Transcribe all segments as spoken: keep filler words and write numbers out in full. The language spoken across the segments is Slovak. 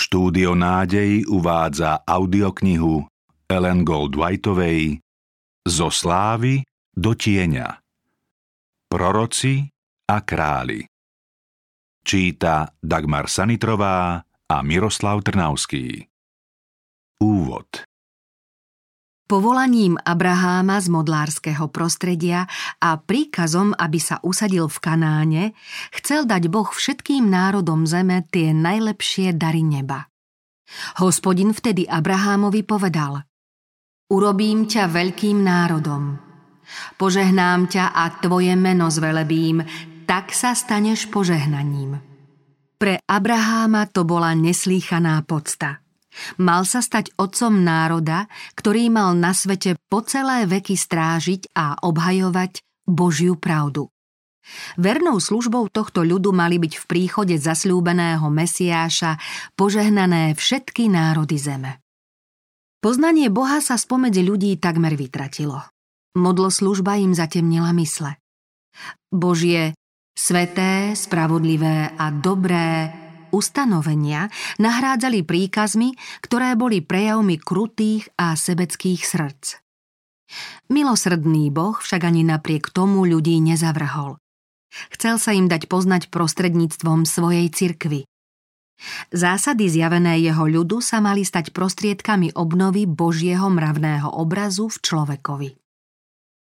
Štúdio nádej uvádza audioknihu Ellen Gold Whiteovej Zo slávy do tieňa. Proroci a králi. Číta Dagmar Sanitrová a Miroslav Trnavský. Úvod. Povolaním Abraháma z modlárskeho prostredia a príkazom, aby sa usadil v Kanáne, chcel dať Boh všetkým národom zeme tie najlepšie dary neba. Hospodin vtedy Abrahámovi povedal: Urobím ťa veľkým národom. Požehnám ťa a tvoje meno zvelebím, tak sa staneš požehnaním. Pre Abraháma to bola neslýchaná podsta. Mal sa stať otcom národa, ktorý mal na svete po celé veky strážiť a obhajovať Božiu pravdu. Vernou službou tohto ľudu mali byť v príchode zasľúbeného Mesiáša požehnané všetky národy zeme. Poznanie Boha sa spomedzi ľudí takmer vytratilo. Modloslužba im zatemnila mysle. Božie, sveté, spravodlivé a dobré ustanovenia nahrádzali príkazmi, ktoré boli prejavmi krutých a sebeckých srdc. Milosrdný Boh však ani napriek tomu ľudí nezavrhol. Chcel sa im dať poznať prostredníctvom svojej cirkvi. Zásady zjavené jeho ľudu sa mali stať prostriedkami obnovy Božieho mravného obrazu v človekovi.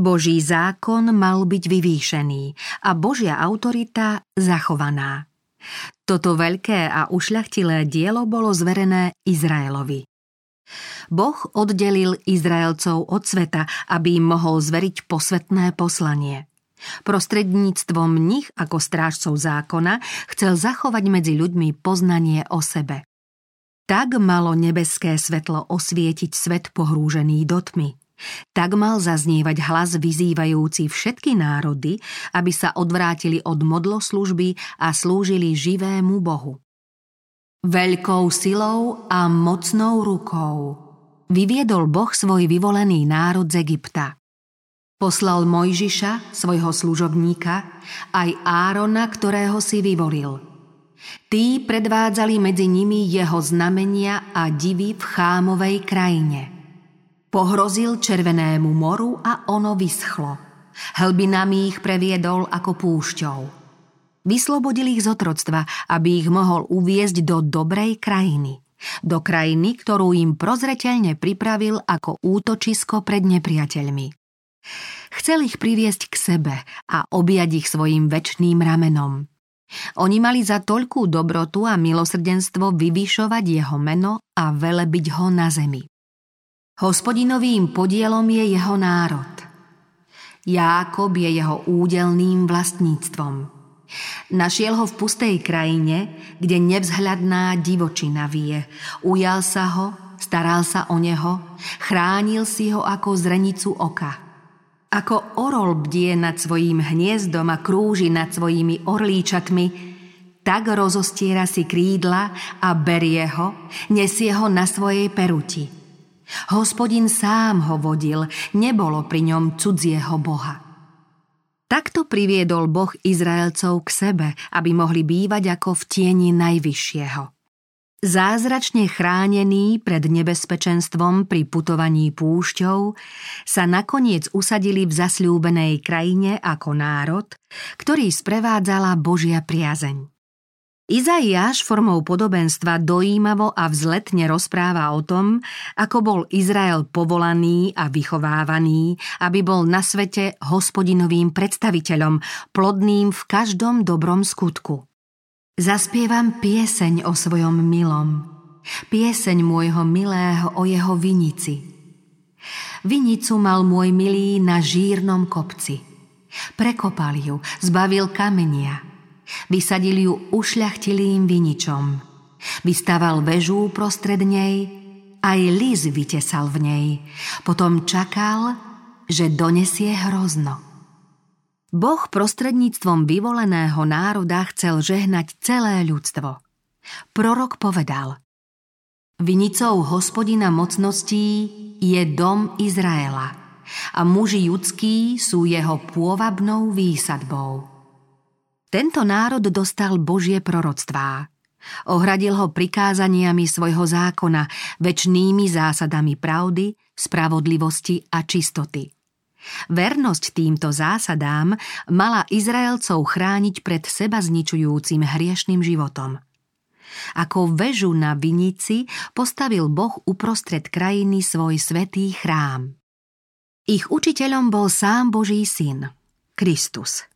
Boží zákon mal byť vyvýšený a Božia autorita zachovaná. Toto veľké a ušľachtilé dielo bolo zverené Izraelovi. Boh oddelil Izraelcov od sveta, aby im mohol zveriť posvetné poslanie. Prostredníctvom nich ako strážcov zákona chcel zachovať medzi ľuďmi poznanie o sebe. Tak malo nebeské svetlo osvietiť svet pohrúžený do tmy. Tak mal zaznievať hlas vyzývajúci všetky národy, aby sa odvrátili od modloslužby a slúžili živému Bohu. Veľkou silou a mocnou rukou vyviedol Boh svoj vyvolený národ z Egypta. Poslal Mojžiša, svojho služobníka, aj Árona, ktorého si vyvolil. Tí predvádzali medzi nimi jeho znamenia a divy v Chámovej krajine. Pohrozil Červenému moru a ono vyschlo. Hlbinami ich previedol ako púšťou. Vyslobodil ich z otroctva, aby ich mohol uviesť do dobrej krajiny. Do krajiny, ktorú im prozreteľne pripravil ako útočisko pred nepriateľmi. Chcel ich priviesť k sebe a objať ich svojim večným ramenom. Oni mali za toľkú dobrotu a milosrdenstvo vyvyšovať jeho meno a velebiť ho na zemi. Hospodinovým podielom je jeho národ. Jákob je jeho údelným vlastníctvom. Našiel ho v pustej krajine, kde nevzhľadná divočina vie. Ujal sa ho, staral sa o neho, chránil si ho ako zrenicu oka. Ako orol bdie nad svojím hniezdom a krúži nad svojimi orlíčatmi, tak rozostiera si krídla a berie ho, nesie ho na svojej peruti. Hospodin sám ho vodil, nebolo pri ňom cudzieho boha. Takto priviedol Boh Izraelcov k sebe, aby mohli bývať ako v tieni Najvyššieho. Zázračne chránený pred nebezpečenstvom pri putovaní púšťou sa nakoniec usadili v zasľúbenej krajine ako národ, ktorý sprevádzala Božia priazeň. Izaiáš formou podobenstva dojímavo a vzletne rozpráva o tom, ako bol Izrael povolaný a vychovávaný, aby bol na svete hospodinovým predstaviteľom, plodným v každom dobrom skutku. Zaspievam pieseň o svojom milom, pieseň môjho milého o jeho vinici. Vinicu mal môj milý na žírnom kopci. Prekopal ju, zbavil kamenia. Vysadil ju ušľachtilým viničom. Vystaval väžu prostred nej, aj lis vytesal v nej. Potom čakal, že donesie hrozno. Boh prostredníctvom vyvoleného národa chcel žehnať celé ľudstvo. Prorok povedal: Vinicou hospodina mocností je dom Izraela a muži judskí sú jeho pôvabnou výsadbou. Tento národ dostal Božie proroctvá. Ohradil ho prikázaniami svojho zákona, večnými zásadami pravdy, spravodlivosti a čistoty. Vernosť týmto zásadám mala Izraelcov chrániť pred seba zničujúcim hriešným životom. Ako väžu na vinici postavil Boh uprostred krajiny svoj svätý chrám. Ich učiteľom bol sám Boží syn, Kristus.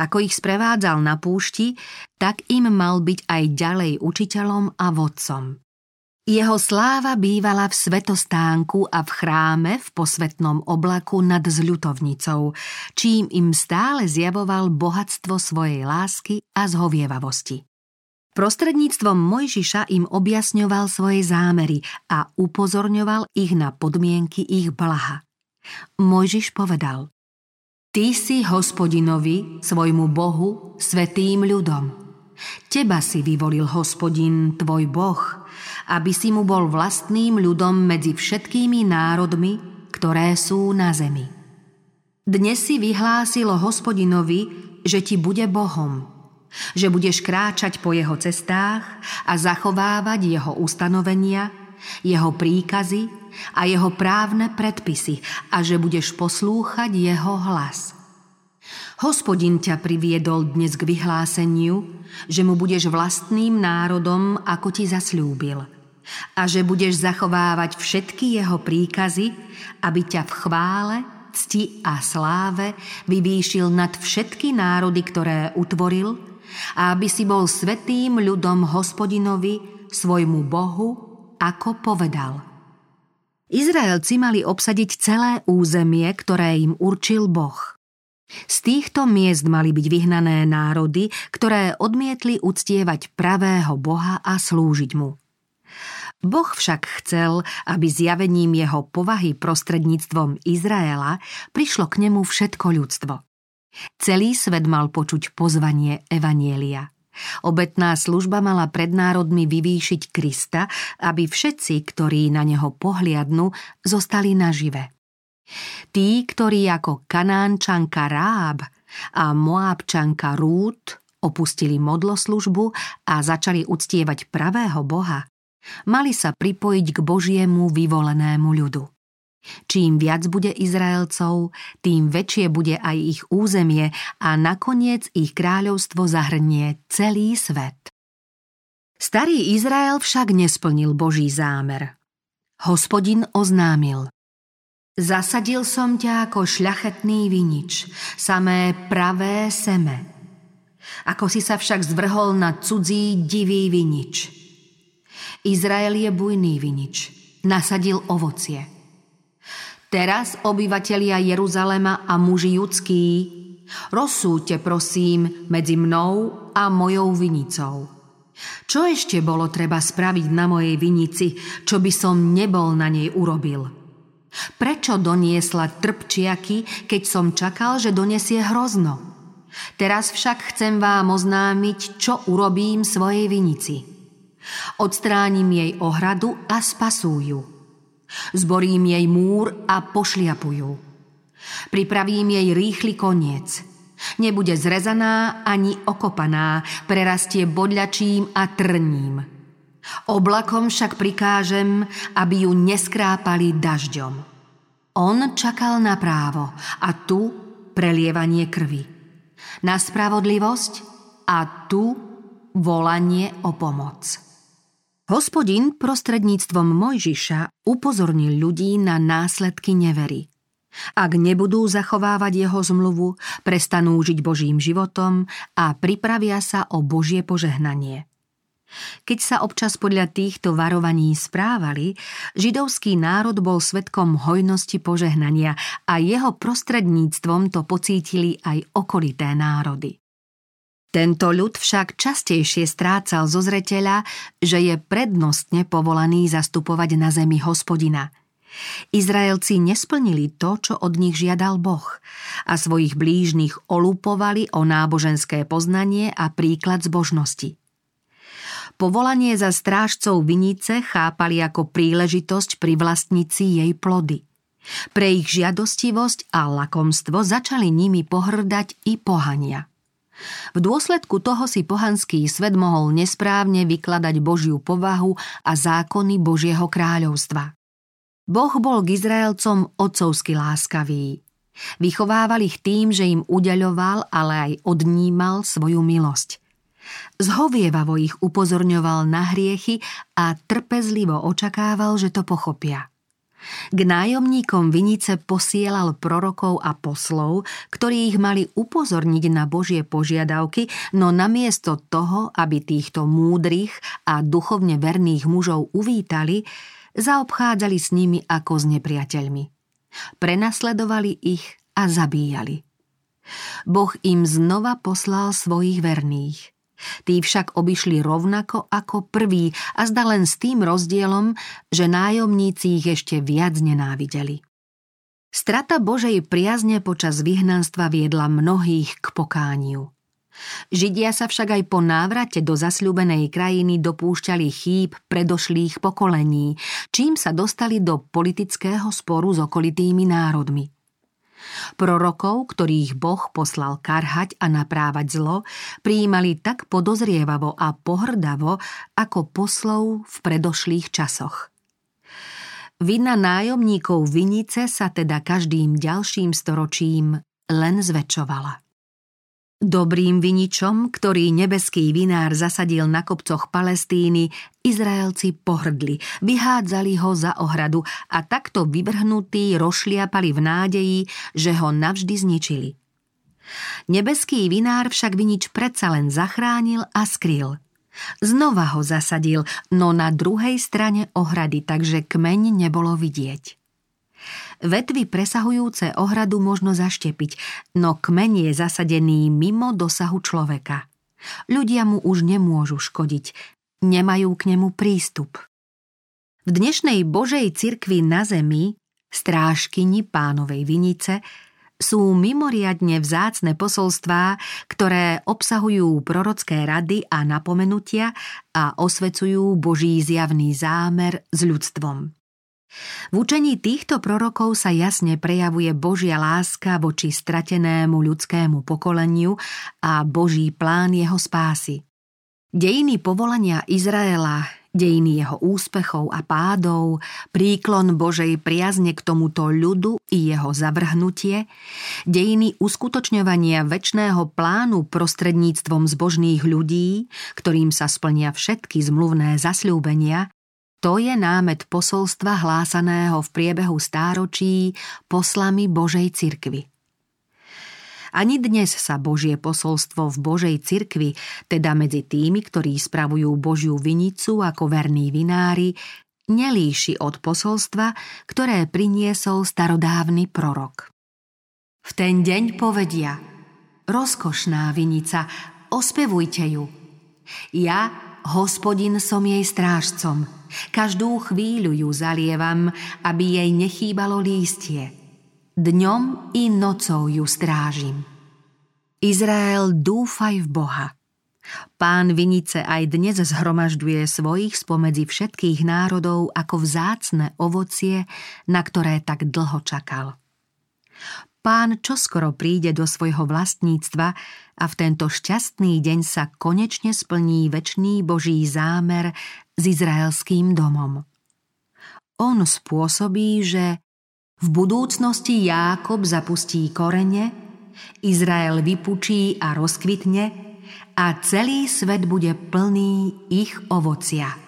Ako ich sprevádzal na púšti, tak im mal byť aj ďalej učiteľom a vodcom. Jeho sláva bývala v svetostánku a v chráme v posvetnom oblaku nad zľutovnicou, čím im stále zjavoval bohatstvo svojej lásky a zhovievavosti. Prostredníctvom Mojžiša im objasňoval svoje zámery a upozorňoval ich na podmienky ich blaha. Mojžiš povedal: Ty si Hospodinovi, svojmu Bohu, svätým ľudom. Teba si vyvolil Hospodin, tvoj Boh, aby si mu bol vlastným ľudom medzi všetkými národmi, ktoré sú na zemi. Dnes si vyhlásil Hospodinovi, že ti bude Bohom, že budeš kráčať po jeho cestách a zachovávať jeho ustanovenia, jeho príkazy a jeho právne predpisy a že budeš poslúchať jeho hlas. Hospodin ťa priviedol dnes k vyhláseniu, že mu budeš vlastným národom, ako ti zasľúbil, a že budeš zachovávať všetky jeho príkazy, aby ťa v chvále, cti a sláve vyvýšil nad všetky národy, ktoré utvoril, a aby si bol svätým ľudom Hospodinovi, svojmu Bohu, ako povedal. Izraelci mali obsadiť celé územie, ktoré im určil Boh. Z týchto miest mali byť vyhnané národy, ktoré odmietli uctievať pravého Boha a slúžiť mu. Boh však chcel, aby zjavením jeho povahy prostredníctvom Izraela prišlo k nemu všetko ľudstvo. Celý svet mal počuť pozvanie evanjelia. Obetná služba mala pred národmi vyvýšiť Krista, aby všetci, ktorí na neho pohliadnu, zostali nažive. Tí, ktorí ako Kanánčanka Ráab a Moábčanka Rút opustili modloslužbu a začali uctievať pravého Boha, mali sa pripojiť k Božiemu vyvolenému ľudu. Čím viac bude Izraelcov, tým väčšie bude aj ich územie a nakoniec ich kráľovstvo zahrnie celý svet. Starý Izrael však nesplnil Boží zámer. Hospodin oznámil: Zasadil som ťa ako šľachetný vinič, samé pravé seme. Ako si sa však zvrhol na cudzí divý vinič. Izrael je bujný vinič, nasadil ovocie. Teraz, obyvatelia Jeruzalema a muži judskí, rozsúďte prosím medzi mnou a mojou vinicou. Čo ešte bolo treba spraviť na mojej vinici, čo by som nebol na nej urobil? Prečo doniesla trpčiaky, keď som čakal, že donesie hrozno? Teraz však chcem vám oznámiť, čo urobím svojej vinici. Odstránim jej ohradu a spasujú. Zborím jej múr a pošliapujú. Pripravím jej rýchly koniec. Nebude zrezaná ani okopaná, prerastie bodľačím a trním. Oblakom však prikážem, aby ju neskrápali dažďom. On čakal na právo a tu prelievanie krvi. Na spravodlivosť a tu volanie o pomoc. Hospodin prostredníctvom Mojžiša upozornil ľudí na následky nevery. Ak nebudú zachovávať jeho zmluvu, prestanú žiť Božím životom a pripravia sa o Božie požehnanie. Keď sa občas podľa týchto varovaní správali, židovský národ bol svedkom hojnosti požehnania a jeho prostredníctvom to pocítili aj okolité národy. Tento ľud však častejšie strácal zo zreteľa, že je prednostne povolaný zastupovať na zemi Hospodina. Izraelci nesplnili to, čo od nich žiadal Boh, a svojich blížnych olupovali o náboženské poznanie a príklad zbožnosti. Povolanie za strážcov vinice chápali ako príležitosť privlastniť si jej plody. Pre ich žiadostivosť a lakomstvo začali nimi pohrdať i pohania. V dôsledku toho si pohanský svet mohol nesprávne vykladať Božiu povahu a zákony Božieho kráľovstva. Boh bol k Izraelcom otcovsky láskavý. Vychovával ich tým, že im udeľoval, ale aj odnímal svoju milosť. Zhovievavo ich upozorňoval na hriechy a trpezlivo očakával, že to pochopia. K nájomníkom vinice posielal prorokov a poslov, ktorí ich mali upozorniť na Božie požiadavky, no namiesto toho, aby týchto múdrych a duchovne verných mužov uvítali, zaobchádzali s nimi ako s nepriateľmi. Prenasledovali ich a zabíjali. Boh im znova poslal svojich verných. Tí však obišli rovnako ako prví a zdá len s tým rozdielom, že nájomníci ich ešte viac nenávideli. Strata Božej priazne počas vyhnanstva viedla mnohých k pokániu. Židia sa však aj po návrate do zasľúbenej krajiny dopúšťali chýb predošlých pokolení, čím sa dostali do politického sporu s okolitými národmi. Prorokov, ktorých Boh poslal karhať a naprávať zlo, prijímali tak podozrievavo a pohrdavo ako poslov v predošlých časoch. Vina nájomníkov vinice sa teda každým ďalším storočím len zväčšovala. Dobrým viničom, ktorý nebeský vinár zasadil na kopcoch Palestíny, Izraelci pohrdli, vyhádzali ho za ohradu a takto vyvrhnutí rošliapali v nádeji, že ho navždy zničili. Nebeský vinár však vinič predsa len zachránil a skryl. Znova ho zasadil, no na druhej strane ohrady, takže kmeň nebolo vidieť. Vetvy presahujúce ohradu možno zaštepiť, no kmeň je zasadený mimo dosahu človeka. Ľudia mu už nemôžu škodiť, nemajú k nemu prístup. V dnešnej Božej cirkvi na zemi, strážkyni Pánovej vinice, sú mimoriadne vzácne posolstvá, ktoré obsahujú prorocké rady a napomenutia a osvecujú Boží zjavný zámer s ľudstvom. V učení týchto prorokov sa jasne prejavuje Božia láska voči stratenému ľudskému pokoleniu a Boží plán jeho spásy. Dejiny povolania Izraela, dejiny jeho úspechov a pádov, príklon Božej priazne k tomuto ľudu i jeho zavrhnutie, dejiny uskutočňovania večného plánu prostredníctvom zbožných ľudí, ktorým sa splnia všetky zmluvné zasľúbenia, to je námet posolstva hlásaného v priebehu stáročí poslami Božej cirkvi. Ani dnes sa Božie posolstvo v Božej cirkvi, teda medzi tými, ktorí spravujú Božiu vinicu ako verní vinári, nelíši od posolstva, ktoré priniesol starodávny prorok. V ten deň povedia: rozkošná vinica, ospevujte ju. Ja, Hospodin, som jej strážcom. Každú chvíľu ju zalievam, aby jej nechýbalo lístie. Dňom i nocou ju strážim. Izrael, dúfaj v Boha. Pán vinice aj dnes zhromažďuje svojich spomedzi všetkých národov ako vzácne ovocie, na ktoré tak dlho čakal. Pán čoskoro príde do svojho vlastníctva a v tento šťastný deň sa konečne splní večný Boží zámer s izraelským domom. On spôsobí, že v budúcnosti Jákob zapustí korene, Izrael vypučí a rozkvitne a celý svet bude plný ich ovocia.